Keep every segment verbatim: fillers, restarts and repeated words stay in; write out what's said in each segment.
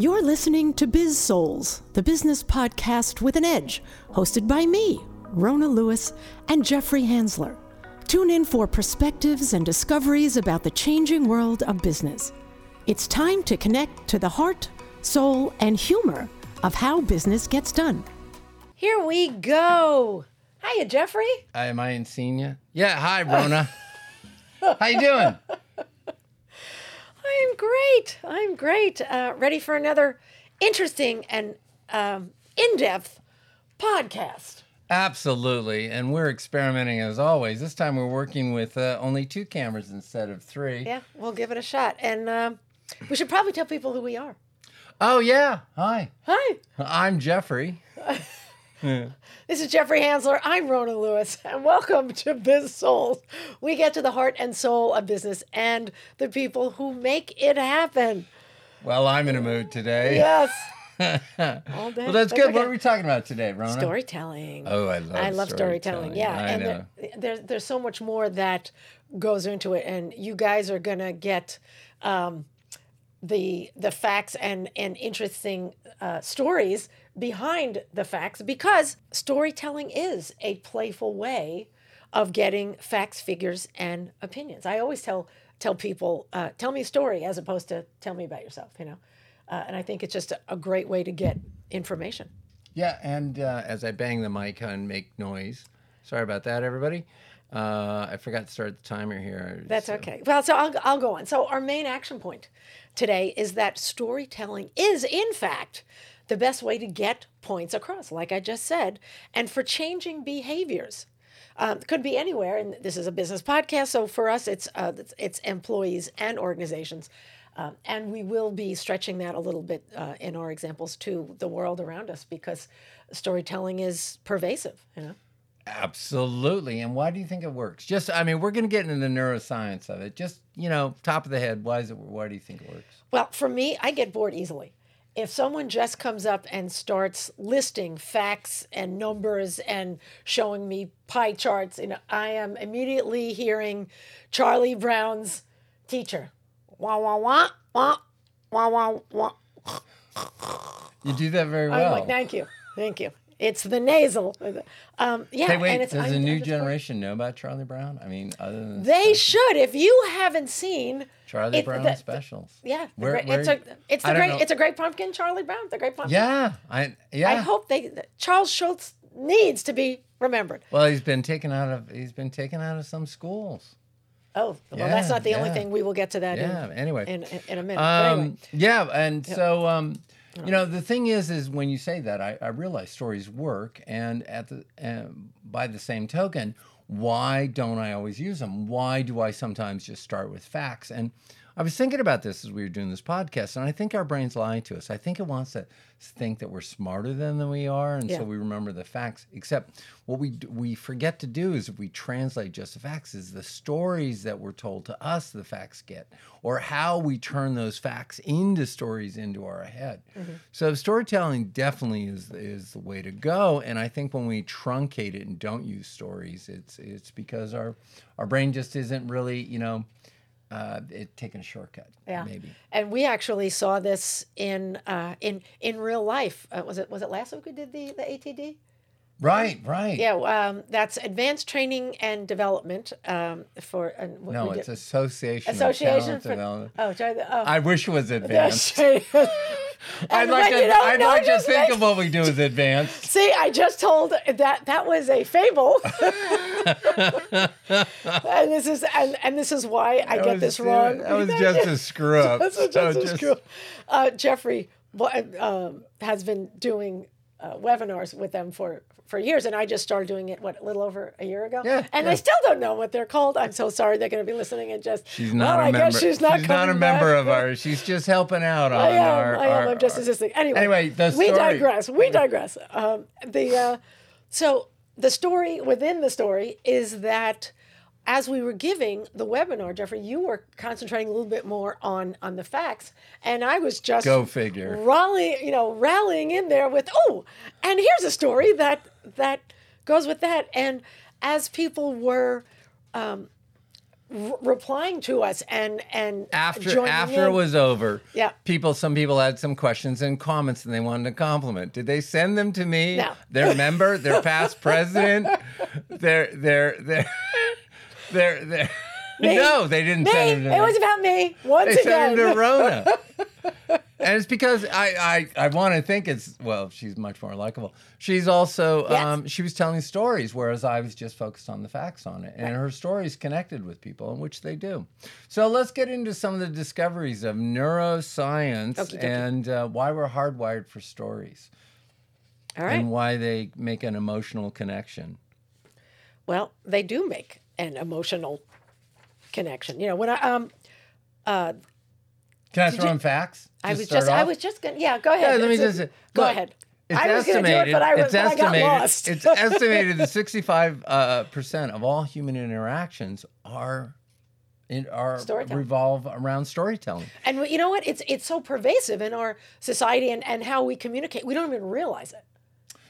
You're listening to Biz Souls, the business podcast with an edge, hosted by me, Rona Lewis, and Jeffrey Hansler. Tune in for perspectives and discoveries about the changing world of business. It's time to connect to the heart, soul, and humor of how business gets done. Here we go. Hiya, Jeffrey. Hi, am I in senior? Yeah, hi, Rona. How you doing? I'm great. I'm great. Uh, ready for another interesting and um, in-depth podcast. Absolutely. And we're experimenting as always. This time we're working with uh, only two cameras instead of three. Yeah, we'll give it a shot. And um, we should probably tell people who we are. Oh, yeah. Hi. Hi. I'm Jeffrey. Yeah. This is Jeffrey Hansler. I'm Rona Lewis, and welcome to Biz Souls. We get to the heart and soul of business and the people who make it happen. Well, I'm in a mood today. Yes. All day. Well, that's good. Okay. What are we talking about today, Rona? Storytelling. Oh, I love I love storytelling. storytelling. Yeah, I and know. There, there, there's so much more that goes into it, and you guys are going to get um, the the facts and, and interesting uh, stories behind the facts, because storytelling is a playful way of getting facts, figures, and opinions. I always tell tell people, uh, tell me a story as opposed to tell me about yourself, you know? Uh, and I think it's just a, a great way to get information. Yeah, and uh, as I bang the mic and make noise, sorry about that, everybody. Uh, I forgot to start the timer here. That's so. Okay. Well, so I'll, I'll go on. So our main action point today is that storytelling is, in fact, the best way to get points across, like I just said, and for changing behaviors. Um, could be anywhere, and this is a business podcast, so for us it's uh, it's employees and organizations, um, and we will be stretching that a little bit uh, in our examples to the world around us, because storytelling is pervasive, you know? Absolutely. And why do you think it works? Just, I mean, we're going to get into the neuroscience of it. Just, you know, top of the head, why is it? Why do you think it works? Well, for me, I get bored easily. If someone just comes up and starts listing facts and numbers and showing me pie charts, you know, I am immediately hearing Charlie Brown's teacher. Wah, wah, wah, wah, wah, wah, wah. You do that very well. I'm like, thank you. Thank you. It's the nasal. Um, yeah, hey, wait, and it's, does the new generation know about Charlie Brown? I mean, other than... They should. If you haven't seen... Charlie it, Brown the, specials. Yeah. Where, great, where, it's a it's the great know. It's a great pumpkin, Charlie Brown, the great pumpkin. Yeah. I yeah. I hope they... Charles Schulz needs to be remembered. Well, he's been taken out of he's been taken out of some schools. Oh, well, yeah, that's not the yeah. only thing. We will get to that yeah, in, anyway. in, in, in a minute. Um, anyway. Yeah, and yeah. so... Um, You know, the thing is, is when you say that, I, I realize stories work, and at the uh, by the same token, why don't I always use them? Why do I sometimes just start with facts? And I was thinking about this as we were doing this podcast, and I think our brain's lying to us. I think it wants to think that we're smarter than, than we are, and yeah. so we remember the facts. Except what we we forget to do is, if we translate just the facts, is the stories that were told to us the facts get, or how we turn those facts into stories into our head. Mm-hmm. So storytelling definitely is is the way to go, and I think when we truncate it and don't use stories, it's it's because our our brain just isn't really, you know, Uh, it taking a shortcut, yeah. maybe. And we actually saw this in uh, in in real life. Uh, was it was it last week we did the, the A T D? Right, right. Yeah, um, that's Advanced Training and Development um, for. Uh, no, it's Association. Association of for Development. Oh, sorry, oh, I wish it was advanced. I'd like to. I'd like to think of what we do as advanced. See, I just told that that was a fable, and this is and, and this is why I get this wrong. That was just a screw up. That was just a screw up. Jeffrey um, has been doing uh, webinars with them for. for years, and I just started doing it, what, a little over a year ago? Yeah, and yeah. I still don't know what they're called. I'm so sorry. They're going to be listening and just, she's not well, a I member. guess she's not she's coming She's not a back. member of ours. She's just helping out on I am, our... I am. Our, I'm just our, assisting. Anyway, anyway the story. we digress. We digress. Um, the uh, So the story within the story is that as we were giving the webinar, Jeffrey, you were concentrating a little bit more on, on the facts, and I was just go figure rallying, you know, rallying in there with oh, and here's a story that that goes with that. And as people were um, re replying to us and and after after in. It was over. Yeah, people. Some people had some questions and comments, and they wanted a compliment. Did they send them to me? No. Their member, their past president, their their their their. their Me? No, they didn't me? send him to It me. was about me. Once they again. They sent him to Rona. And it's because I, I, I want to think it's, well, she's much more likable. She's also, yes. um, she was telling stories, whereas I was just focused on the facts on it. And right. her stories connected with people, in which they do. So let's get into some of the discoveries of neuroscience okay, and uh, why we're hardwired for stories. All right. And why they make an emotional connection. Well, they do make an emotional connection. You know, when I, um, uh, can I throw in facts? I was just, I was just gonna, yeah, go ahead. Yeah, let me just, a, go look, ahead. It's I estimated, was it, but I, it's but estimated, I got lost. It's estimated that sixty-five percent uh, percent of all human interactions are, in, are revolve around storytelling. And you know what? It's, it's so pervasive in our society and, and how we communicate. We don't even realize it.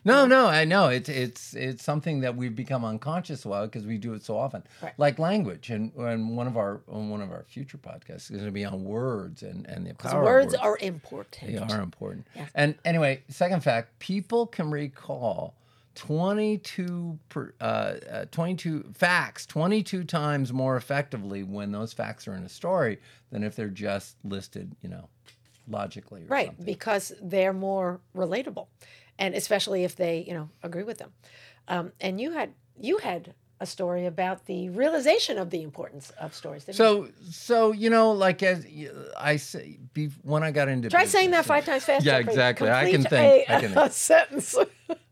No, no, I know. It's it's it's something that we've become unconscious about because we do it so often. Right. Like language, and, and one of our on one of our future podcasts is going to be on words and, and the power words of words. Words are important. They are important. Yes. And anyway, second fact, people can recall twenty-two per, uh, uh, twenty-two facts twenty-two times more effectively when those facts are in a story than if they're just listed, you know, logically or right, something. Right, because they're more relatable. And especially if they, you know, agree with them. Um, and you had you had a story about the realization of the importance of stories. Didn't so, you? so you know, like as I say, when I got into try business, saying that five times faster. Yeah, exactly. I can think. A, I can think. A sentence.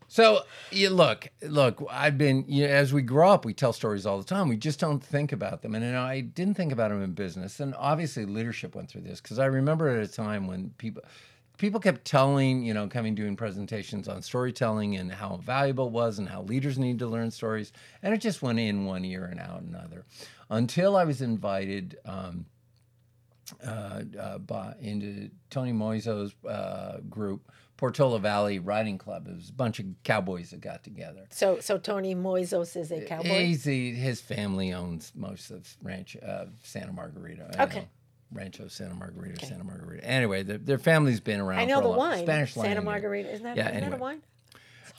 So you look, look. I've been you know, as we grow up, we tell stories all the time. We just don't think about them, and you know, I didn't think about them in business. And obviously, leadership went through this because I remember at a time when people. People kept telling, you know, coming doing presentations on storytelling and how valuable it was and how leaders need to learn stories. And it just went in one ear and out another until I was invited um, uh, uh, by, into Tony Moiso's uh, group, Portola Valley Writing Club. It was a bunch of cowboys that got together. So so Tony Moisos is a cowboy? He's the, his family owns most of Rancho uh, Santa Margarita. I okay. Know. Rancho Santa Margarita, okay. Santa Margarita. Anyway, the, their family's been around. I know for the a wine, Spanish Santa language. Margarita. Isn't that, yeah, isn't anyway. that a wine?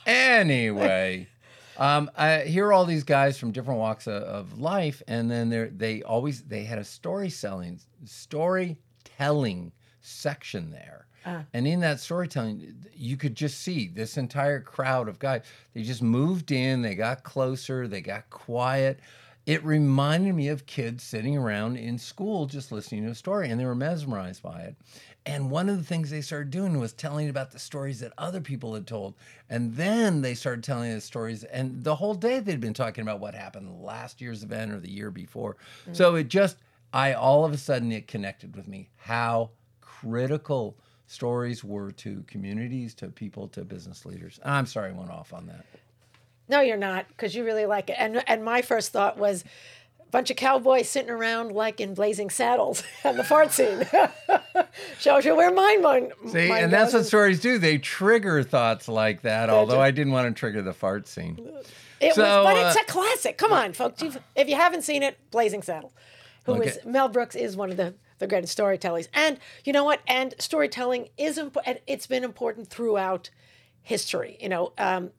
Anyway, um, I hear all these guys from different walks of, of life, and then they they always they had a story selling, storytelling section there, uh. and in that storytelling, you could just see this entire crowd of guys. They just moved in. They got closer. They got quiet. It reminded me of kids sitting around in school just listening to a story, and they were mesmerized by it. And one of the things they started doing was telling about the stories that other people had told. And then they started telling the stories, and the whole day they'd been talking about what happened last year's event or the year before. Mm-hmm. So it just, I all of a sudden it connected with me how critical stories were to communities, to people, to business leaders. I'm sorry I went off on that. No, you're not, because you really like it. And and my first thought was a bunch of cowboys sitting around like in Blazing Saddles on the fart scene. Shows you where mine mind See, mine and that's what stories do. They trigger thoughts like that, Did although you? I didn't want to trigger the fart scene. It so, was, but uh, it's a classic. Come on, folks. You've, if you haven't seen it, Blazing Saddle. Who okay. is Mel Brooks is one of the, the greatest storytellers. And you know what? And storytelling is important. It's been important throughout history. You know, um,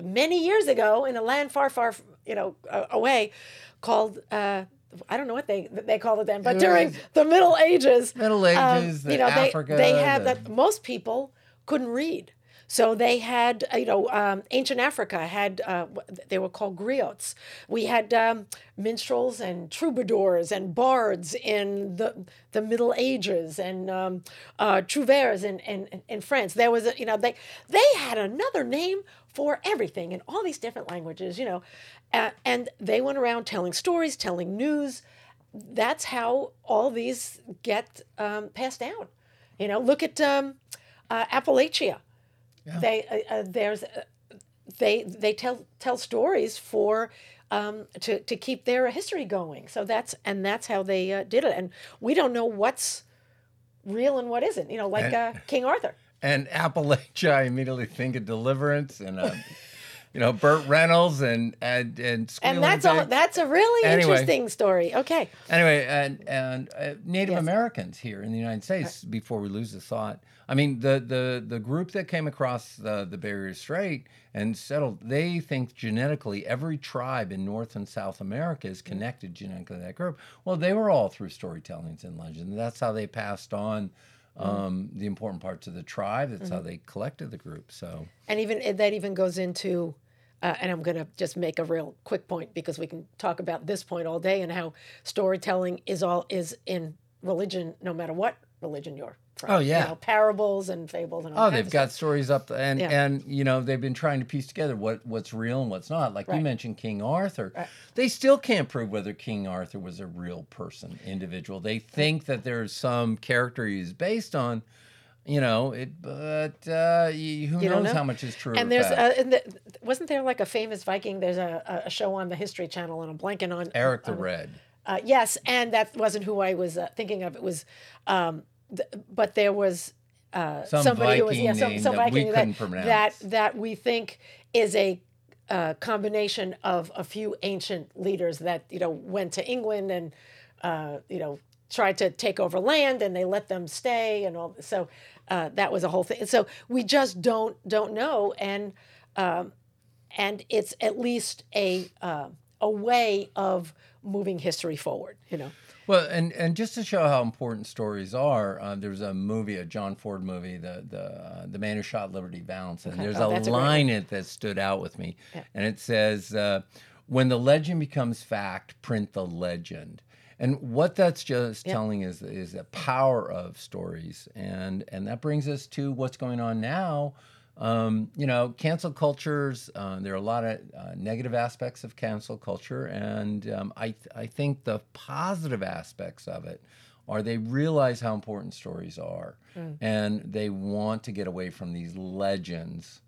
many years ago, in a land far, far, you know, uh, away, called uh, I don't know what they they called it then, but it during was, the Middle Ages, Middle Ages, um, you know, the they Africa, they had the... that most people couldn't read, so they had you know, um, ancient Africa had uh, they were called griots. We had um, minstrels and troubadours and bards in the the Middle Ages and um, uh, trouvères in, in in France. There was a, you know they they had another name for everything in all these different languages, you know. Uh, and they went around telling stories, telling news. That's how all these get um, passed down. You know, look at um, uh, Appalachia. Yeah. They uh, uh, there's uh, they they tell tell stories for um, to to keep their history going. So that's and that's how they uh, did it. And we don't know what's real and what isn't. You know, like uh, King Arthur. And Appalachia, I immediately think of deliverance and uh, you know, Burt Reynolds and and and and that's all. That's a really anyway. interesting story. Okay. Anyway, and and uh, Native yes. Americans here in the United States. Right. Before we lose the thought, I mean the the the group that came across the, the Barrier Strait and settled. They think genetically every tribe in North and South America is connected genetically to that group. Well, they were all through storytellings and legend. That's how they passed on. Um, mm-hmm. the important parts of the tribe. That's mm-hmm. how they collected the group. So, and even that even goes into, uh, and I'm going to just make a real quick point because we can talk about this point all day and how storytelling is all is in religion, no matter what religion you're from. Oh yeah, you know, parables and fables and all. Oh, they've got stuff. stories up, and yeah. and you know they've been trying to piece together what, what's real and what's not. Like right. you mentioned, King Arthur. Right. They still can't prove whether King Arthur was a real person, individual. They think that there's some character he's based on, you know. It, but uh, you, who you knows know? how much is true? And there's uh, and the, wasn't there like a famous Viking? There's a, a show on the History Channel, and I'm blanking on Eric the on, Red. Uh, yes, and that wasn't who I was uh, thinking of. It was, um, th- but there was uh, some somebody Viking who was yeah, some, some that Viking we couldn't that, pronounce. that that we think is a uh, combination of a few ancient leaders that you know went to England and uh, you know tried to take over land and they let them stay and all. So uh, that was a whole thing. And so we just don't don't know, and um, and it's at least a uh, a way of moving history forward, you know. Well, and, and just to show how important stories are, uh, there's a movie, a John Ford movie, the the uh, the Man Who Shot Liberty Valance, and okay. there's oh, a line in it that stood out with me, yeah. and it says, uh, "When the legend becomes fact, print the legend." And what that's just yeah. telling is is the power of stories, and and that brings us to what's going on now. Um, you know, cancel cultures, uh, there are a lot of uh, negative aspects of cancel culture, and um, I, th- I think the positive aspects of it are they realize how important stories are, mm. and they want to get away from these legends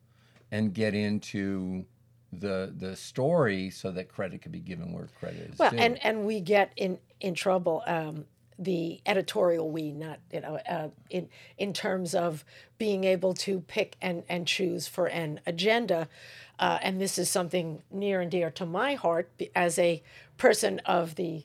and get into the the story so that credit could be given where credit is well, due. Well, and, and we get in, in trouble. Um the editorial we, not, you know, uh, in in terms of being able to pick and, and choose for an agenda. Uh, and this is something near and dear to my heart as a person of the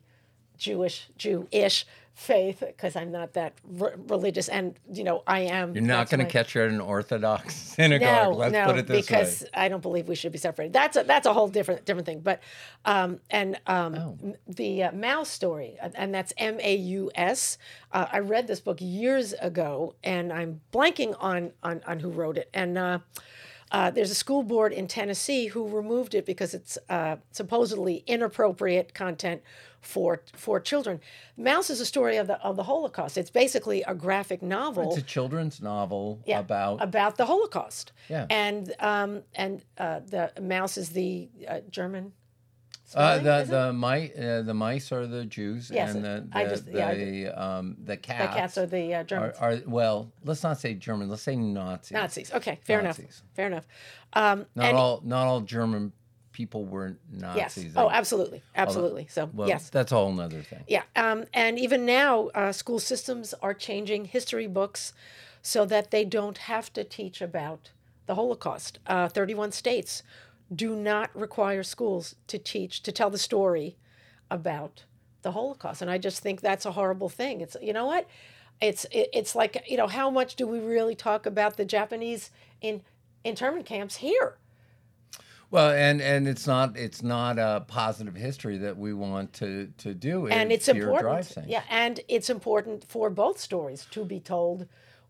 Jewish, Jewish faith, because I'm not that re- religious. And, you know, I am. You're not going to catch her at an Orthodox synagogue. No, Let's no, put it this way. No, because I don't believe we should be separated. That's a, that's a whole different different thing. But, um, and um, oh. the uh, Maus story, and that's M A U S. Uh, I read this book years ago, and I'm blanking on, on, on who wrote it. And uh, uh, there's a school board in Tennessee who removed it because it's uh, supposedly inappropriate content for for children. Maus is a story of the of the Holocaust. It's basically a graphic novel. It's a children's novel yeah, about about the Holocaust. Yeah. And um and uh, the Maus is the uh, German. Spelling, uh, the the mice uh, the mice are the Jews yes, and the the I just, the, yeah, the um the cats. The cats are the uh, Germans. Are, are well, let's not say German. Let's say Nazis. Nazis. Okay, fair Nazis. enough. Fair enough. Um, not and, all not all German. People were Nazis. Yes. Oh, absolutely. Absolutely. So, well, yes. That's a whole nother thing. Yeah. Um, and even now, uh, school systems are changing history books so that they don't have to teach about the Holocaust. Uh, thirty-one states do not require schools to teach, to tell the story about the Holocaust. And I just think that's a horrible thing. It's, you know what? It's, it, it's like, you know, how much do we really talk about the Japanese in internment camps here? Well, and, and it's not it's not a positive history that we want to, to do. And it's, it's important. Yeah, and it's important for both stories to be told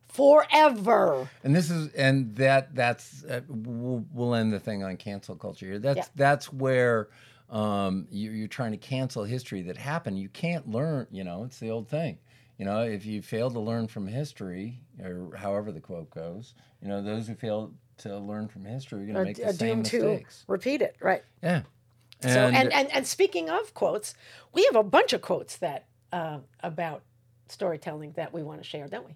forever. And this is and that that's uh, we'll, we'll end the thing on cancel culture here. That's yeah. that's where um you, you're trying to cancel history that happened. You can't learn. You know, it's the old thing. You know, if you fail to learn from history, or however the quote goes, you know, those who fail to learn from history, you're going to make the same mistakes. To repeat it, right? Yeah. And, so, and, and and speaking of quotes, we have a bunch of quotes that uh, about storytelling that we want to share, don't we?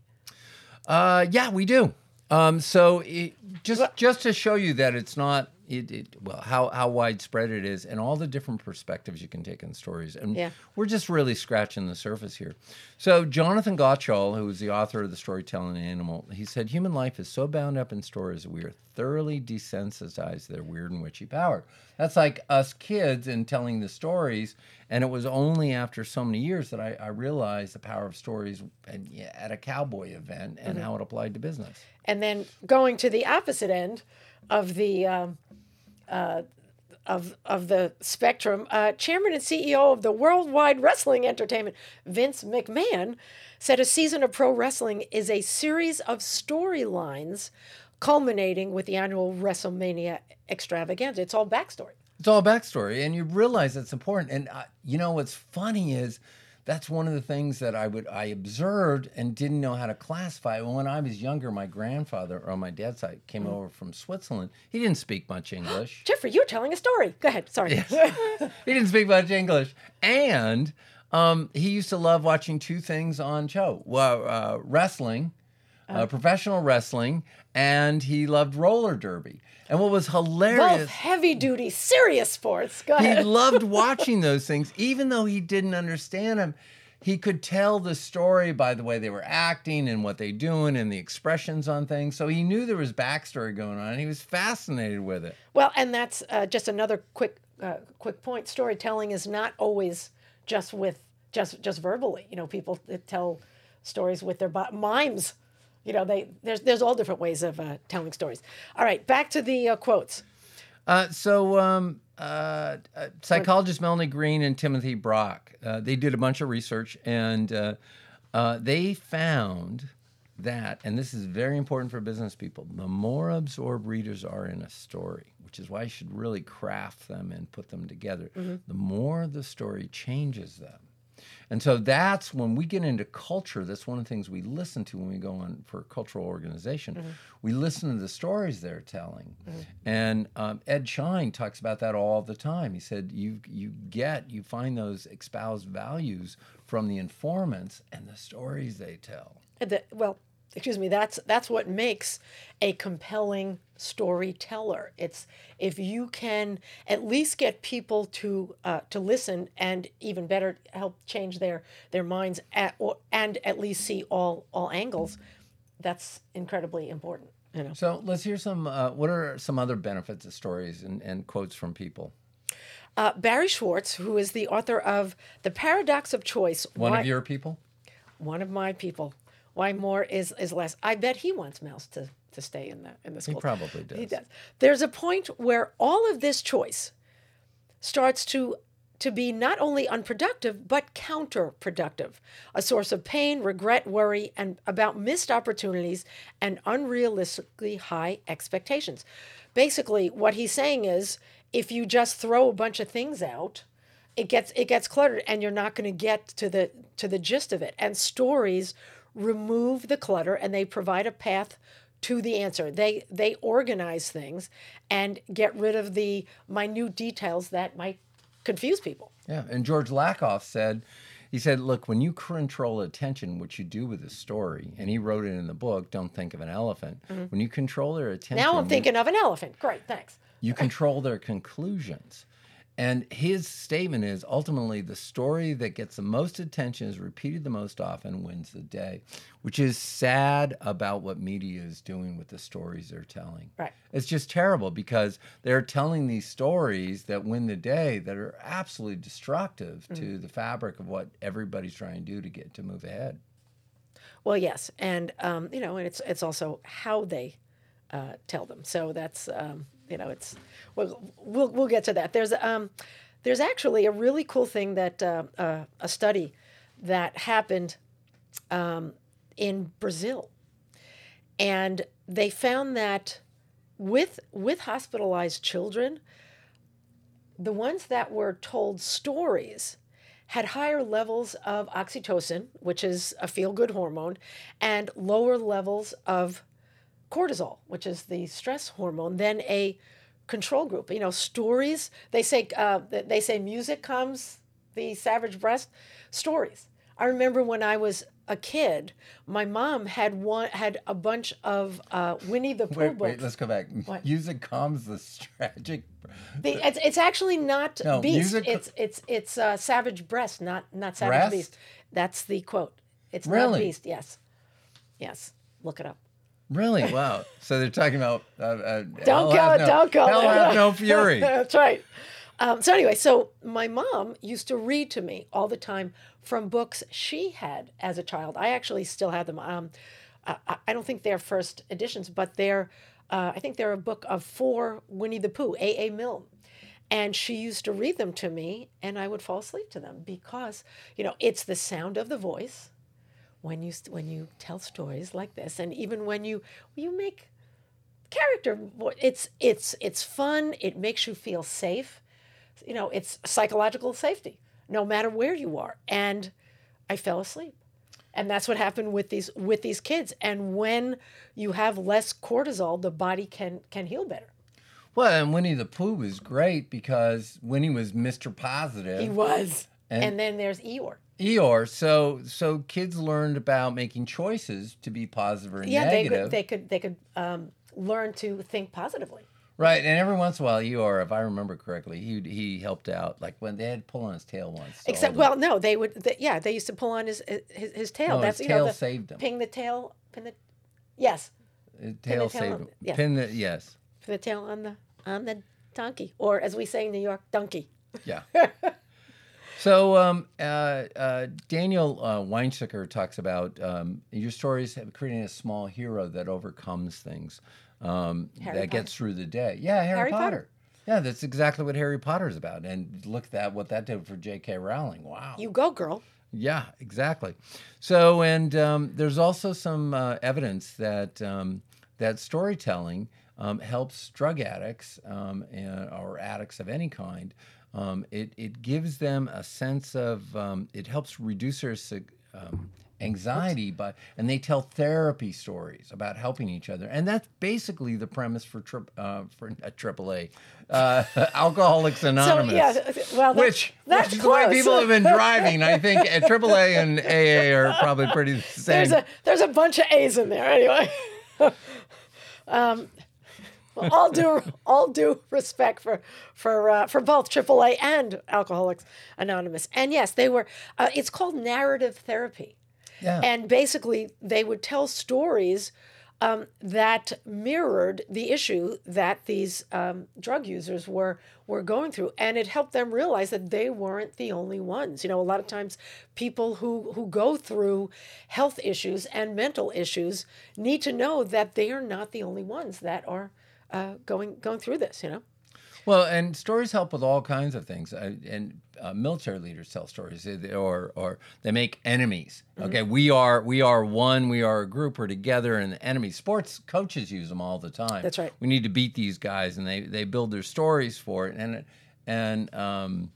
Uh, yeah, we do. Um, so it, just just to show you that it's not it, it well how, how widespread it is and all the different perspectives you can take in stories. And yeah. we're just really scratching the surface here. So Jonathan Gottschall, who was the author of The Storytelling Animal, he said, human life is so bound up in stories that we are thoroughly desensitized to their weird and witchy power. That's like us kids and telling the stories. And it was only after so many years that I, I realized the power of stories and, yeah, at a cowboy event and mm-hmm. how it applied to business. And then going to the opposite end of the um, uh, of of the spectrum, uh, chairman and C E O of the Worldwide Wrestling Entertainment, Vince McMahon, said a season of pro wrestling is a series of storylines culminating with the annual WrestleMania extravaganza. It's all backstory. It's all backstory, and you realize that's important. And uh, you know what's funny is that's one of the things that I would I observed and didn't know how to classify. When I was younger, my grandfather on my dad's side came mm. over from Switzerland. He didn't speak much English. Jeffrey, you're telling a story. Go ahead. Sorry. Yes. He didn't speak much English, and um, he used to love watching two things on show: well, uh, wrestling. Uh, professional wrestling, and he loved roller derby. And what was hilarious... Both heavy-duty, serious sports. Go ahead. He loved watching those things. Even though he didn't understand them, he could tell the story by the way they were acting and what they doing and the expressions on things. So he knew there was backstory going on, and he was fascinated with it. Well, and that's uh, just another quick uh, quick point. Storytelling is not always just with just just verbally. You know, people tell stories with their bo- mimes. You know, they there's there's all different ways of uh, telling stories. All right, back to the uh, quotes. Uh, so, um, uh, uh, psychologist Melanie Green and Timothy Brock, uh, they did a bunch of research, and uh, uh, they found that, and this is very important for business people, the more absorbed readers are in a story, which is why you should really craft them and put them together, mm-hmm. the more the story changes them. And so that's when we get into culture. That's one of the things we listen to when we go on for cultural organization. Mm-hmm. We listen to the stories they're telling. Mm-hmm. And um, Ed Schein talks about that all the time. He said, you you get, you find those espoused values from the informants and the stories they tell. The, well, excuse me, that's that's what makes a compelling storyteller. It's if you can at least get people to uh, to listen, and even better, help change their their minds at, or, and at least see all all angles. That's incredibly important. You know. So let's hear some. Uh, what are some other benefits of stories and, and quotes from people? Uh, Barry Schwartz, who is the author of The Paradox of Choice. One Why, of your people. One of my people. Why more is, is less. I bet he wants Maus to, to stay in the in the school. He probably does. He does. There's a point where all of this choice starts to to be not only unproductive, but counterproductive, a source of pain, regret, worry, and about missed opportunities and unrealistically high expectations. Basically, what he's saying is, if you just throw a bunch of things out, it gets it gets cluttered, and you're not going to get to the to the gist of it. And stories remove the clutter, and they provide a path to the answer. They they organize things and get rid of the minute details that might confuse people. Yeah, and George Lakoff said, he said, look, when you control attention, which you do with a story, and he wrote it in the book, Don't Think of an Elephant, mm-hmm. when you control their attention... Now I'm thinking of an elephant. Great, thanks. You control their conclusions. And his statement is, ultimately, the story that gets the most attention is repeated the most often wins the day, which is sad about what media is doing with the stories they're telling. Right. It's just terrible because they're telling these stories that win the day that are absolutely destructive mm-hmm. to the fabric of what everybody's trying to do to get to move ahead. Well, yes. And, um, you know, and it's, it's also how they uh, tell them. So that's... Um, You know, it's we'll, we'll we'll get to that. There's um, there's actually a really cool thing that uh, uh, a study that happened um, in Brazil, and they found that with with hospitalized children, the ones that were told stories had higher levels of oxytocin, which is a feel-good hormone, and lower levels of cortisol, which is the stress hormone, than a control group. You know, stories, they say uh, they say music comes the savage breast. Stories. I remember when I was a kid, my mom had one had a bunch of uh, Winnie the Pooh wait, books. Wait, let's go back. What? Music calms the tragic. The, it's, it's actually not no, Beast. Music... It's it's it's uh, Savage Breast, not not Savage Breast? Beast. That's the quote. It's really? Not Beast. Yes, yes. Look it up. Really? Wow. So they're talking about uh, uh, don't go, no, don't go. Hell have no fury. That's right. Um, so anyway, so my mom used to read to me all the time from books she had as a child. I actually still have them. Um, I, I don't think they're first editions, but they're, uh, I think they're a book of four Winnie the Pooh, A A. Milne. And she used to read them to me, and I would fall asleep to them because, you know, it's the sound of the voice when you when you tell stories like this. And even when you you make character, it's it's it's fun. It makes you feel safe. You know, it's psychological safety, no matter where you are. And I fell asleep. And that's what happened with these with these kids. And when you have less cortisol, the body can, can heal better. Well, and Winnie the Pooh was great because Winnie was Mister Positive. He was. And, and then there's Eeyore. Eeyore. So so kids learned about making choices to be positive or yeah, negative. Yeah, they could they could, they could um, learn to think positively. Right, and every once in a while, Eeyore, if I remember correctly, he he helped out. Like when they had to pull on his tail once. So Except, well, no, they would. They, yeah, they used to pull on his his, his tail. No, That's his you tail know, the, saved him. Ping the tail, pin the, yes. His tail, the tail saved him. The, yes. Pin the yes. Pin the tail on the on the donkey, or as we say in New York, donkey. Yeah. So um, uh, uh, Daniel uh, Weinsicker talks about um, your stories have creating a small hero that overcomes things. Um, that Potter. Gets through the day. Yeah, Harry, Harry Potter. Potter. Yeah, that's exactly what Harry Potter is about. And look at that, what that did for J K. Rowling. Wow. You go, girl. Yeah, exactly. So, and um, there's also some uh, evidence that um, that storytelling um, helps drug addicts um, and, or addicts of any kind. Um, it it gives them a sense of um, it helps reduce their um, anxiety, by, and they tell therapy stories about helping each other, and that's basically the premise for tri- uh, for uh, triple A, uh, Alcoholics Anonymous. So, yeah, well, that's, which that's which why people have been driving. I think uh, triple A and A A are probably pretty the same. There's a there's a bunch of A's in there anyway. um, well, all due all due respect for for uh, for both triple A and Alcoholics Anonymous, and yes, they were. Uh, it's called narrative therapy. Yeah. And basically, they would tell stories um, that mirrored the issue that these um, drug users were were going through, and it helped them realize that they weren't the only ones. You know, a lot of times, people who who go through health issues and mental issues need to know that they are not the only ones that are uh, going going through this. You know. Well, and stories help with all kinds of things. Uh, and uh, military leaders tell stories, or or they make enemies. Mm-hmm. Okay, we are we are one, we are a group, we're together, and the enemy. Sports coaches use them all the time. That's right. We need to beat these guys, and they, they build their stories for it. And and um,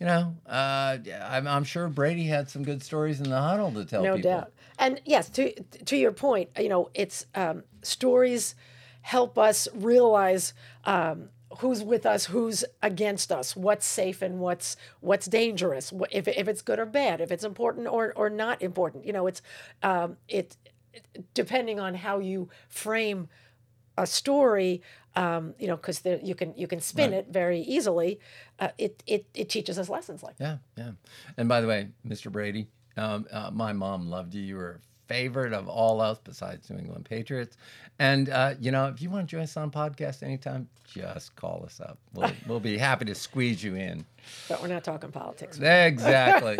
you know, uh, I'm I'm sure Brady had some good stories in the huddle to tell. No people. Doubt. And yes, to to your point, you know, it's um, stories help us realize. Um, Who's with us? Who's against us? What's safe and what's what's dangerous? If if it's good or bad? If it's important or or not important? You know, it's um, it depending on how you frame a story. Um, you know, because you can you can spin right. it very easily. Uh, it it it teaches us lessons like that. Yeah, yeah. And by the way, Mister Brady, um, uh, my mom loved you. You were favorite of all else besides New England Patriots. And, uh, you know, if you want to join us on podcast anytime, just call us up. We'll, we'll be happy to squeeze you in. But we're not talking politics. Exactly.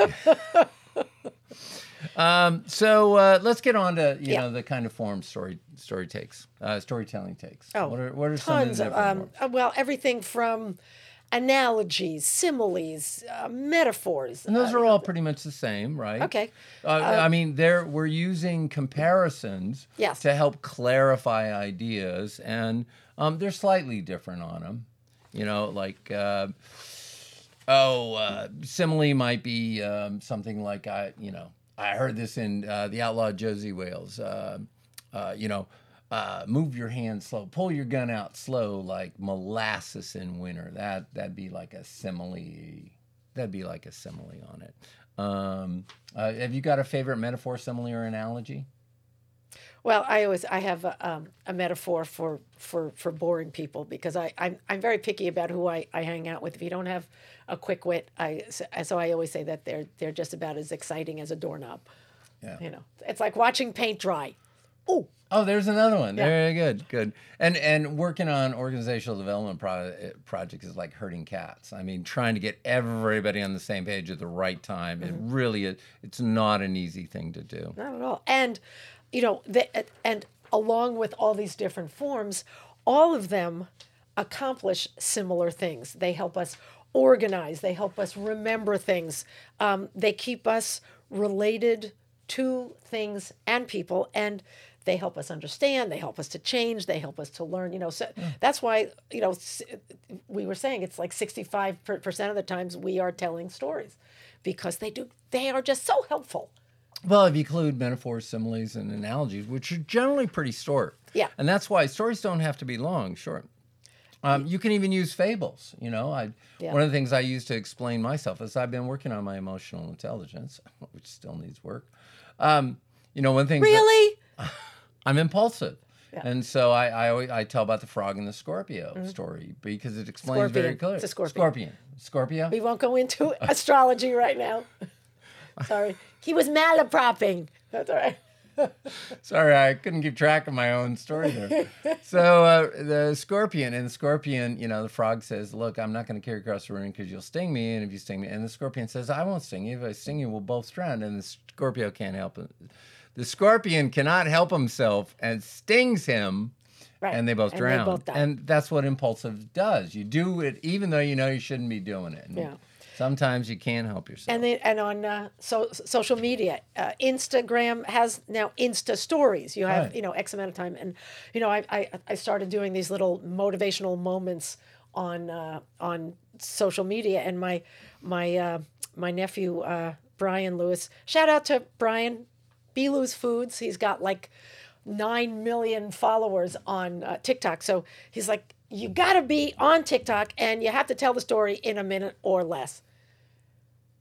um, so uh, let's get on to, you yeah. know, the kind of form story story takes, uh, storytelling takes. Oh, what are, what are tons some of them? Um, well, everything from analogies, similes, uh, metaphors. And those uh, are all pretty much the same, right? Okay. Uh, um, I mean, there we're using comparisons yes. to help clarify ideas, and um, they're slightly different on them. You know, like, uh, oh, uh, simile might be um, something like, I, you know, I heard this in uh, The Outlaw Josie Wales, uh, uh, you know, Uh, move your hand slow. Pull your gun out slow, like molasses in winter. That that'd be like a simile. That'd be like a simile on it. Um, uh, have you got a favorite metaphor, simile, or analogy? Well, I always I have a, um, a metaphor for, for, for boring people because I, I'm I'm very picky about who I, I hang out with. If you don't have a quick wit, I so, so I always say that they're they're just about as exciting as a doorknob. Yeah, you know, it's like watching paint dry. Oh, oh, there's another one. Yeah. Very good, good. And and working on organizational development pro- projects is like herding cats. I mean, trying to get everybody on the same page at the right time. Mm-hmm. It really is, it's not an easy thing to do. Not at all. And you know, they, and along with all these different forms, all of them accomplish similar things. They help us organize. They help us remember things. Um, they keep us related to things and people, and they help us understand. They help us to change. They help us to learn. You know, so yeah. That's why, you know, we were saying it's like sixty-five percent of the times we are telling stories because they do. They are just so helpful. Well, if you include metaphors, similes, and analogies, which are generally pretty short. Yeah. And that's why stories don't have to be long, short. Um, you can even use fables. You know, I yeah. one of the things I use to explain myself is I've been working on my emotional intelligence, which still needs work. Um, you know, one thing... Really? That, I'm impulsive. Yeah. And so I, I, always, I tell about the frog and the Scorpio mm-hmm. story because it explains scorpion. very clearly. It's a scorpion. Scorpion. Scorpio? We won't go into astrology right now. Sorry. He was malapropping. That's all right. Sorry, I couldn't keep track of my own story there. So uh, the scorpion, and the scorpion, you know, the frog says, look, I'm not going to carry across the room because you'll sting me, and if you sting me, and the scorpion says, I won't sting you. If I sting you, we'll both drown, and the Scorpio can't help it. The scorpion cannot help himself and stings him, right. and they both and drown. They both die. And that's what impulsive does. You do it even though you know you shouldn't be doing it. And yeah. Sometimes you can't help yourself. And then, and on uh, so social media, uh, Instagram has now Insta stories. You have right. you know X amount of time, and you know I, I I started doing these little motivational moments on uh, on social media. And my my uh, my nephew uh, Brian Lewis, shout out to Brian, Belu's Foods. He's got like nine million followers on uh, TikTok. So he's like, you got to be on TikTok and you have to tell the story in a minute or less.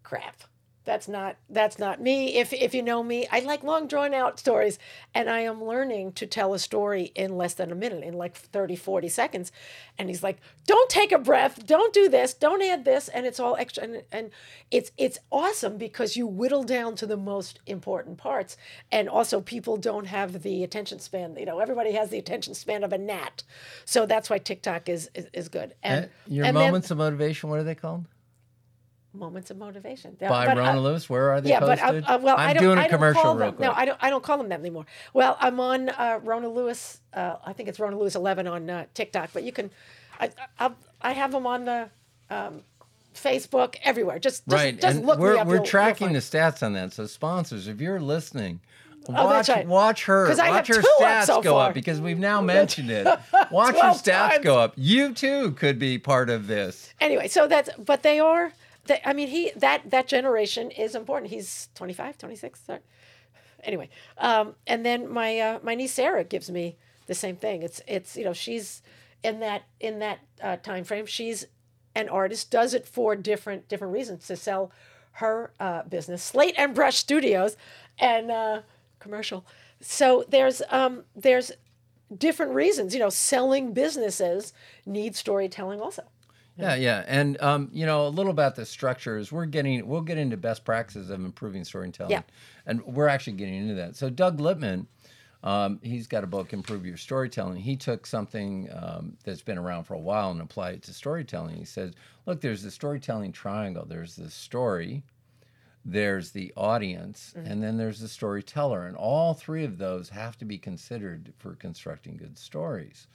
Crap. That's not that's not me. If if you know me, I like long drawn out stories, and I am learning to tell a story in less than a minute, in like thirty, forty seconds. And he's like, "Don't take a breath. Don't do this. Don't add this." And it's all extra, and, and it's it's awesome because you whittle down to the most important parts. And also, people don't have the attention span. You know, everybody has the attention span of a gnat, so that's why TikTok is is, is good. And, and your and moments then, of motivation, what are they called? Moments of motivation. They're, By but, Rona uh, Lewis, where are they yeah, posted? But, uh, uh, well, I'm I don't, doing a I don't commercial call them. real quick. No, I don't, I don't call them that anymore. Well, I'm on uh, Rona Lewis, uh, I think it's Rona Lewis eleven on uh, TikTok, but you can, I I, I have them on the um, Facebook, everywhere. Just, just, right. just look we're, me up. We're you'll, tracking you'll the stats on that, so sponsors, if you're listening, Watch, oh, right. watch her. Watch I have her stats up so go far. up because we've now mentioned it. Watch her stats times. go up. You too could be part of this. Anyway, so that's, but they are, they, I mean, he that, that generation is important. He's twenty-five, twenty-six. Sorry. Anyway, um, and then my uh, my niece Sarah gives me the same thing. It's it's you know she's in that in that uh, time frame. She's an artist. Does it for different different reasons to sell her uh, business, Slate and Brush Studios, and. Uh, commercial. So there's um, there's different reasons, you know, selling businesses need storytelling also. Yeah, yeah. And, um, you know, a little about the structure is we're getting, we'll get into best practices of improving storytelling. Yeah. And we're actually getting into that. So Doug Lippman, um, he's got a book, Improve Your Storytelling. He took something um, that's been around for a while and applied it to storytelling. He says, look, there's the storytelling triangle. There's the story, there's the audience, mm-hmm. and then there's the storyteller. And all three of those have to be considered for constructing good stories.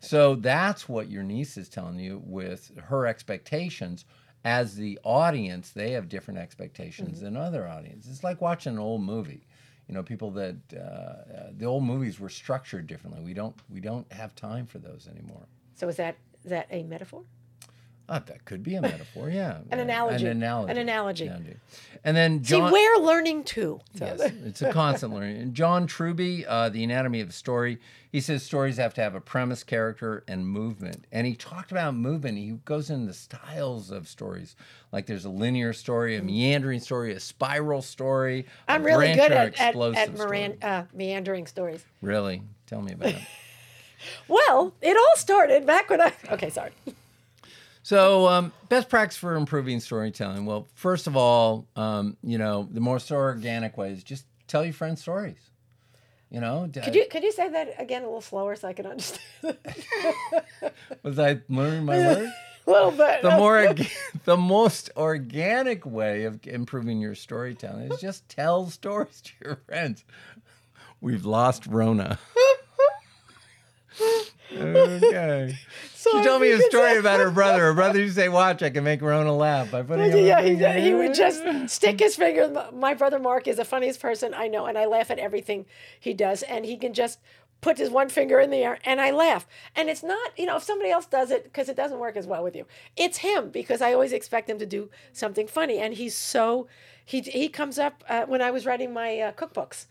So that's what your niece is telling you with her expectations. As the audience, they have different expectations mm-hmm. than other audiences. It's like watching an old movie. You know, people that, uh, uh, the old movies were structured differently. We don't, we don't have time for those anymore. So is that, is that a metaphor? Oh, that could be a metaphor, yeah. an, yeah. Analogy. an analogy. An analogy. An analogy. And then John... See, we're learning too. Yes, it's a constant learning. And John Truby, uh, The Anatomy of a Story, he says stories have to have a premise, character, and movement. And he talked about movement. He goes into the styles of stories. Like there's a linear story, a meandering story, a spiral story. I'm really good at, at, at Miran- story. Uh, meandering stories. Really? Tell me about it. Well, it all started back when I... Okay, sorry. So um, best practice for improving storytelling. Well, first of all, um, you know, the more so organic way is just tell your friends stories. You know? Could you could you say that again a little slower so I can understand? Was I learning my words? A little bit. The more orga- the most organic way of improving your storytelling is just tell stories to your friends. We've lost Rona. Okay. Sorry, she told me a story about her brother. Her brother used to say, watch, I can make Rona laugh. By putting yeah, he, he would just stick his finger. My brother Mark is the funniest person I know, and I laugh at everything he does. And he can just put his one finger in the air, and I laugh. And it's not, you know, if somebody else does it, because it doesn't work as well with you. It's him, because I always expect him to do something funny. And he's so, he, he comes up uh, when I was writing my uh, cookbooks.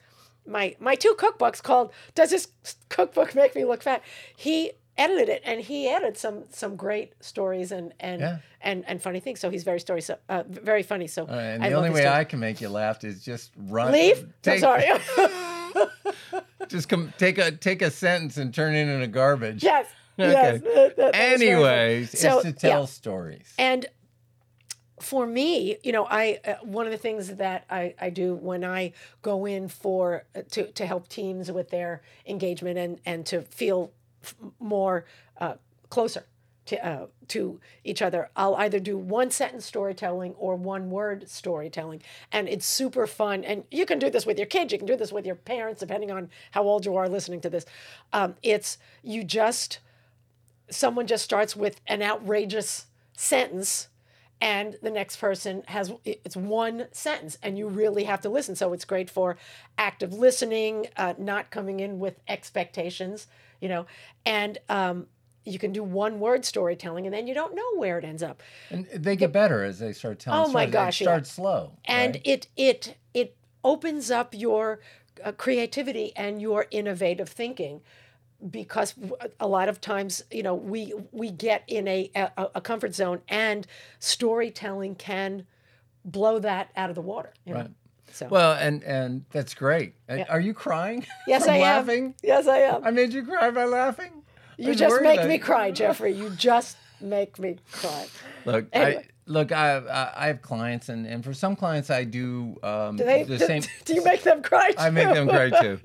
My my two cookbooks called Does This Cookbook Make Me Look Fat? He edited it, and he added some some great stories and and yeah. and, and funny things. So he's very story so uh, very funny. So right, and I the only way story. I can make you laugh is just run. Leave. Take, I'm sorry. Just come take a take a sentence and turn it into garbage. Yes. Okay. Yes. That, that, Anyways, it's so, to tell yeah. stories. And for me, you know, I uh, one of the things that I, I do when I go in for uh, to, to help teams with their engagement and, and to feel f- more uh, closer to uh, to each other, I'll either do one sentence storytelling or one word storytelling, and it's super fun. And you can do this with your kids, you can do this with your parents, depending on how old you are listening to this. Um, it's you just someone just starts with an outrageous sentence. And the next person has, it's one sentence, and you really have to listen. So it's great for active listening, uh, not coming in with expectations, you know. And um, you can do one-word storytelling, and then you don't know where it ends up. And they get better as they start telling stories. Oh, my gosh, yeah. They start slow. And it it it opens up your uh, creativity and your innovative thinking. Because a lot of times, you know, we we get in a, a a comfort zone, and storytelling can blow that out of the water. You know? Right. So. Well, and and that's great. Yeah. Are you crying? Yes, I laughing? am. Yes, I am. I made you cry by laughing. You just make me cry, Jeffrey. You just make me cry. Look, anyway. I. Look, I I have clients, and, and for some clients, I do um, do they, the do, same. Do you make them cry too? I make them cry too.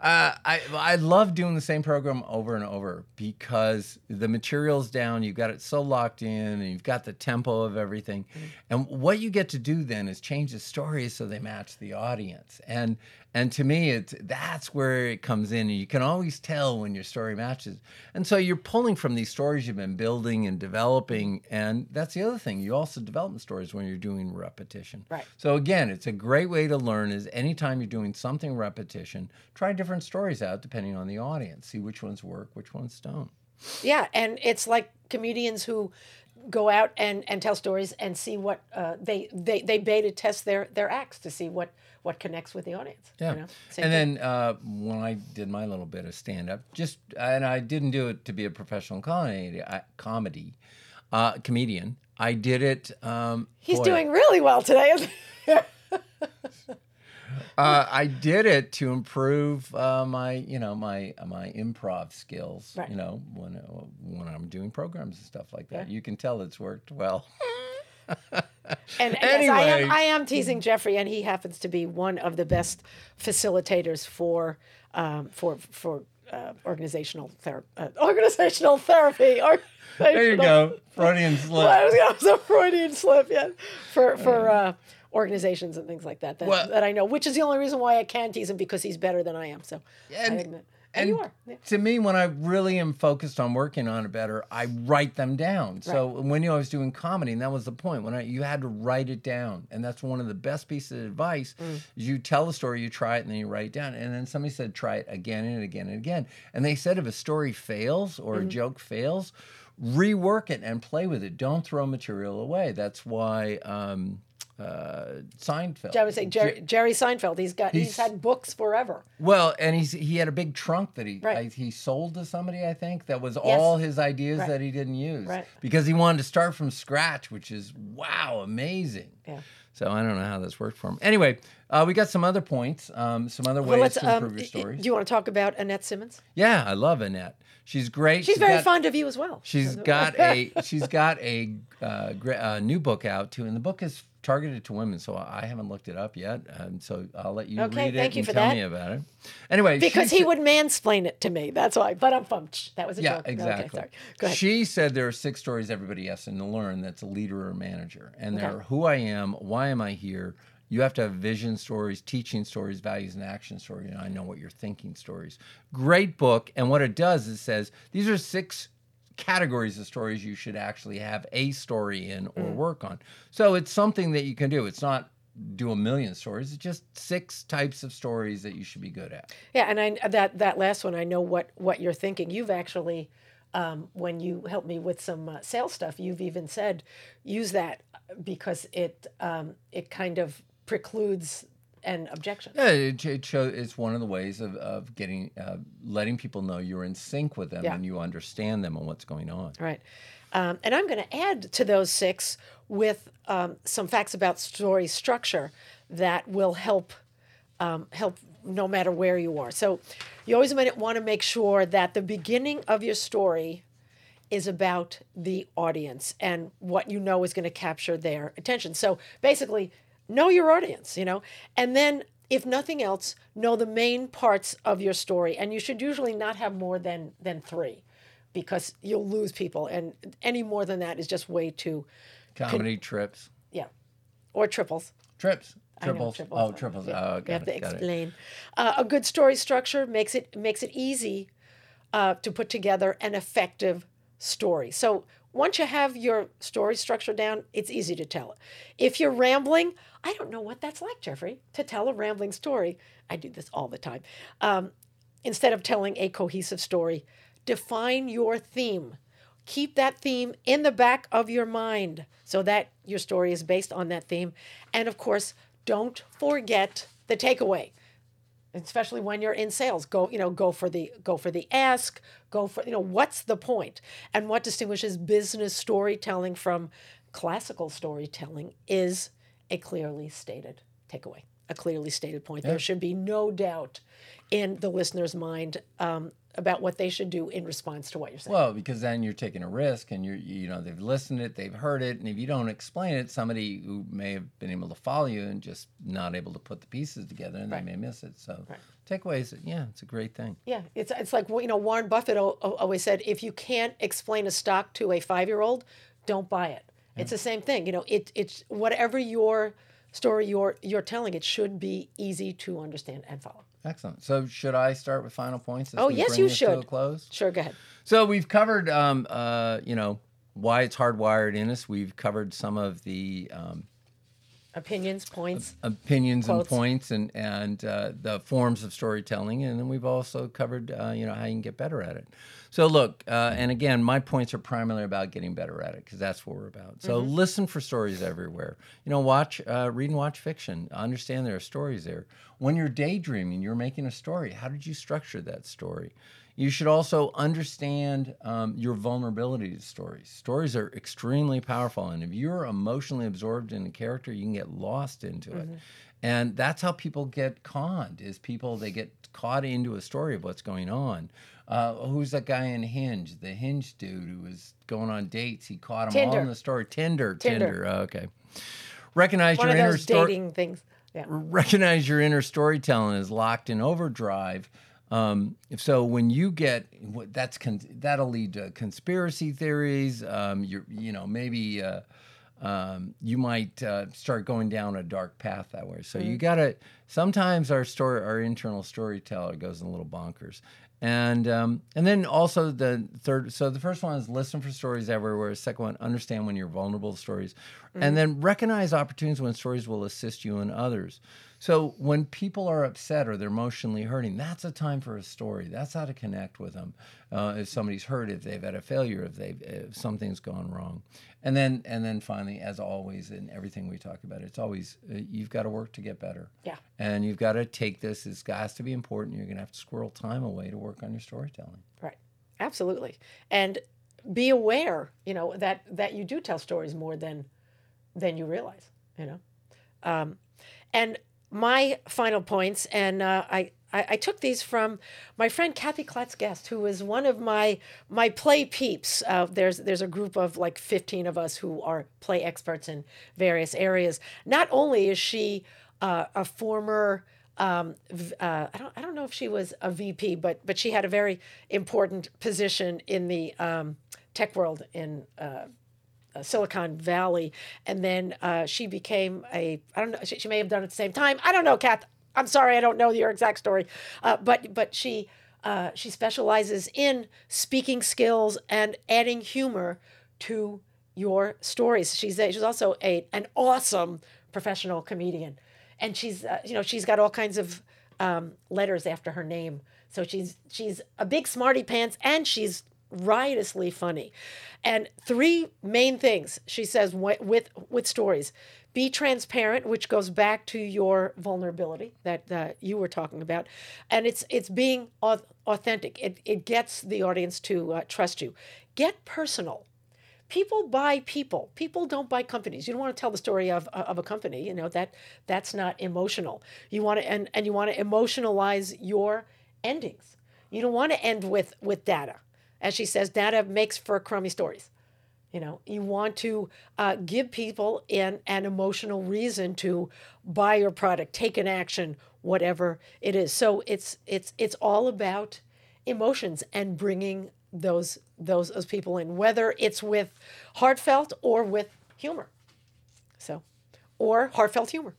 Uh, I I love doing the same program over and over because the material's down, you've got it so locked in, and you've got the tempo of everything. Mm-hmm. And what you get to do then is change the stories so they match the audience. And and to me, it's that's where it comes in, and you can always tell when your story matches. And so you're pulling from these stories you've been building and developing, and that's the other thing. You also develop stories when you're doing repetition. Right. So again, it's a great way to learn is anytime you're doing something repetition, try different stories out depending on the audience. See which ones work, which ones don't. Yeah, and it's like comedians who go out and, and tell stories and see what uh, they, they they beta test their their acts to see what what connects with the audience. Yeah, you know? Same and thing. Then uh, when I did my little bit of stand up, just and I didn't do it to be a professional comedy I, comedy uh, comedian. I did it. Um, He's boy, doing really well today. Uh, I did it to improve uh, my, you know, my my improv skills. Right. You know, when when I'm doing programs and stuff like that, yeah. You can tell it's worked well. and and anyway. yes, I am I am teasing Jeffrey, and he happens to be one of the best facilitators for um, for for uh, organizational therapy. Uh, organizational therapy. Organizational. There you go, Freudian slip. Well, I was, I was a Freudian slip, yeah. For for. Uh, organizations and things like that that, well, that I know, which is the only reason why I can tease him, because he's better than I am. So and, I admit. And, and you are. Yeah. To me, when I really am focused on working on it better, I write them down. Right. So when you know, I was doing comedy, and that was the point, when I, you had to write it down. And that's one of the best pieces of advice mm. is you tell a story, you try it, and then you write it down. And then somebody said, try it again and again and again. And they said if a story fails or mm-hmm. a joke fails, rework it and play with it. Don't throw material away. That's why um, uh, Seinfeld. I would say Jerry, Jerry Seinfeld. He's got he's, he's had books forever. Well, and he's he had a big trunk that he right. I, he sold to somebody. I think that was yes. all his ideas right. that he didn't use right. because he wanted to start from scratch, which is wow, amazing. Yeah. So I don't know how this worked for him. Anyway, uh, we got some other points, um, some other ways well, to improve um, your stories. Do you want to talk about Annette Simmons? Yeah, I love Annette. She's great. She's, she's very got, fond of you as well. She's got a she's got a, uh, a new book out too, and the book is targeted to women. So I haven't looked it up yet, and so I'll let you okay, read it and tell that. me about it. Anyway, because he said, would mansplain it to me. That's why. But I'm pumped. That was a yeah, joke. Exactly. Okay, sorry. Go ahead. She said there are six stories everybody has to learn. That's a leader or manager, and okay. they're who I am, why am I here. You have to have vision stories, teaching stories, values and action stories, and I know what you're thinking stories. Great book. And what it does is says, these are six categories of stories you should actually have a story in or mm. work on. So it's something that you can do. It's not do a million stories. It's just six types of stories that you should be good at. Yeah, and I, that, that last one, I know what, what you're thinking. You've actually, um, when you helped me with some uh, sales stuff, you've even said, use that because it um, it kind of precludes an objection. Yeah, it, it show, it's one of the ways of, of getting, uh, letting people know you're in sync with them yeah. and you understand them and what's going on. Right. Um, and I'm going to add to those six with um, some facts about story structure that will help um, help no matter where you are. So you always want to make sure that the beginning of your story is about the audience and what you know is going to capture their attention. So basically, know your audience, you know, and then if nothing else, know the main parts of your story. And you should usually not have more than than three because you'll lose people. And any more than that is just way too. Comedy con- trips. Yeah. Or triples. Trips. Triples. I know, triples. Oh, triples. Yeah. Oh, got you have it, to explain. It. Uh, a good story structure makes it makes it easy uh, to put together an effective story. So once you have your story structure down, it's easy to tell it. If you're rambling, I don't know what that's like, Jeffrey, to tell a rambling story. I do this all the time. Um, instead of telling a cohesive story, define your theme. Keep that theme in the back of your mind so that your story is based on that theme. And of course, don't forget the takeaway. Especially when you're in sales, go you know go for the go for the ask, go for you know what's the point, and what distinguishes business storytelling from classical storytelling is a clearly stated takeaway, a clearly stated point. Yeah. There should be no doubt in the listener's mind um, about what they should do in response to what you're saying. Well, because then you're taking a risk, and you're you know they've listened to it, they've heard it, and if you don't explain it, somebody who may have been able to follow you and just not able to put the pieces together, and right. they may miss it. So right. takeaways, yeah, it's a great thing. Yeah, it's it's like you know Warren Buffett always said, if you can't explain a stock to a five-year-old, don't buy it. Yeah. It's the same thing, you know. It it's whatever your story you're you're telling, it should be easy to understand and follow. Excellent. So should I start with final points? This oh, yes, you should. To a close? Sure, go ahead. So we've covered, um, uh, you know, why it's hardwired in us. We've covered some of the um, opinions, points, op- opinions quotes. and points, and and uh, the forms of storytelling. And then we've also covered, uh, you know, how you can get better at it. So look, uh, and again, my points are primarily about getting better at it because that's what we're about. So mm-hmm. listen for stories everywhere. You know, watch, uh, read and watch fiction. Understand there are stories there. When you're daydreaming, you're making a story. How did you structure that story? You should also understand um, your vulnerability to stories. Stories are extremely powerful, and if you're emotionally absorbed in a character, you can get lost into mm-hmm. it. And that's how people get conned, is people, they get caught into a story of what's going on. Uh, who's that guy in Hinge? The Hinge dude who was going on dates. He caught him Tinder. all in the story. Tinder. Tinder. Tinder. Oh, okay. Recognize One your of inner those sto- dating things. Yeah. Recognize your inner storytelling is locked in overdrive. Um, so when you get that's con- that'll lead to conspiracy theories. Um, you you know maybe uh, um, you might uh, start going down a dark path that way. So mm-hmm. you gotta. Sometimes our story, our internal storyteller goes in a little bonkers. And um, and then also the third, so the first one is listen for stories everywhere. The second one, understand when you're vulnerable to stories. Mm-hmm. And then recognize opportunities when stories will assist you and others. So when people are upset or they're emotionally hurting, that's a time for a story. That's how to connect with them. Uh, if somebody's hurt, if they've had a failure, if they've if something's gone wrong. And then and then finally, as always, in everything we talk about, it's always uh, you've got to work to get better. Yeah. And you've got to take this. It's got to be important. You're going to have to squirrel time away to work on your storytelling. Right. Absolutely. And be aware, you know, that, that you do tell stories more than than you realize, you know. Um, and my final points, and uh, I, I, I took these from my friend Kathy Klatz-Guest, who is one of my my play peeps. Uh, there's there's a group of like fifteen of us who are play experts in various areas. Not only is she uh, a former, um, uh, I don't I don't know if she was a V P, but but she had a very important position in the um, tech world in uh Uh, Silicon Valley, and then uh, she became a, I don't know, she, she may have done it at the same time. I don't know, Kath. I'm sorry, I don't know your exact story. Uh, but but she uh, she specializes in speaking skills and adding humor to your stories. She's a, she's also a an awesome professional comedian, and she's uh, you know she's got all kinds of um, letters after her name. So she's she's a big smarty pants, and she's riotously funny. And three main things she says with with stories: be transparent, which goes back to your vulnerability that uh, you were talking about, and it's it's being authentic. It it gets the audience to uh, trust you. Get personal. People buy people. People don't buy companies. You don't want to tell the story of of a company. You know that that's not emotional. You want to and and you want to emotionalize your endings. You don't want to end with with data. As she says, data makes for crummy stories. You know, you want to uh, give people an, an emotional reason to buy your product, take an action, whatever it is. So it's it's it's all about emotions and bringing those those those people in, whether it's with heartfelt or with humor. So, or heartfelt humor.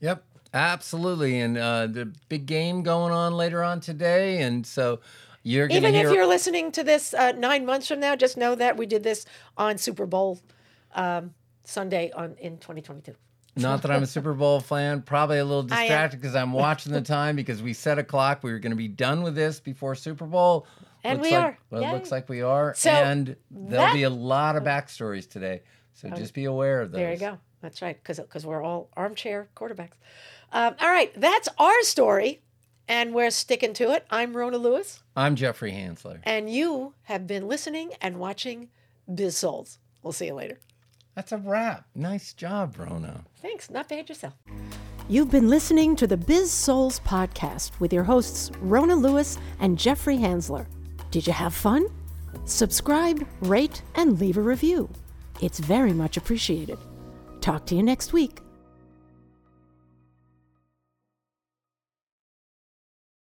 Yep. Absolutely. And uh, the big game going on later on today. And so you're going to Even hear... if you're listening to this uh, nine months from now, just know that we did this on Super Bowl um, Sunday on in twenty twenty-two. Not that I'm a Super Bowl fan. Probably a little distracted because I'm watching the time because we set a clock. We were going to be done with this before Super Bowl. And looks we like, are. Well, it looks like we are. So and there'll that... be a lot of backstories today. So okay. Just be aware of those. There you go. That's right, because because we're all armchair quarterbacks. Um, all right, that's our story, and we're sticking to it. I'm Rona Lewis. I'm Jeffrey Hansler. And you have been listening and watching Biz Souls. We'll see you later. That's a wrap. Nice job, Rona. Thanks. Not bad yourself. You've been listening to the Biz Souls podcast with your hosts, Rona Lewis and Jeffrey Hansler. Did you have fun? Subscribe, rate, and leave a review. It's very much appreciated. Talk to you next week.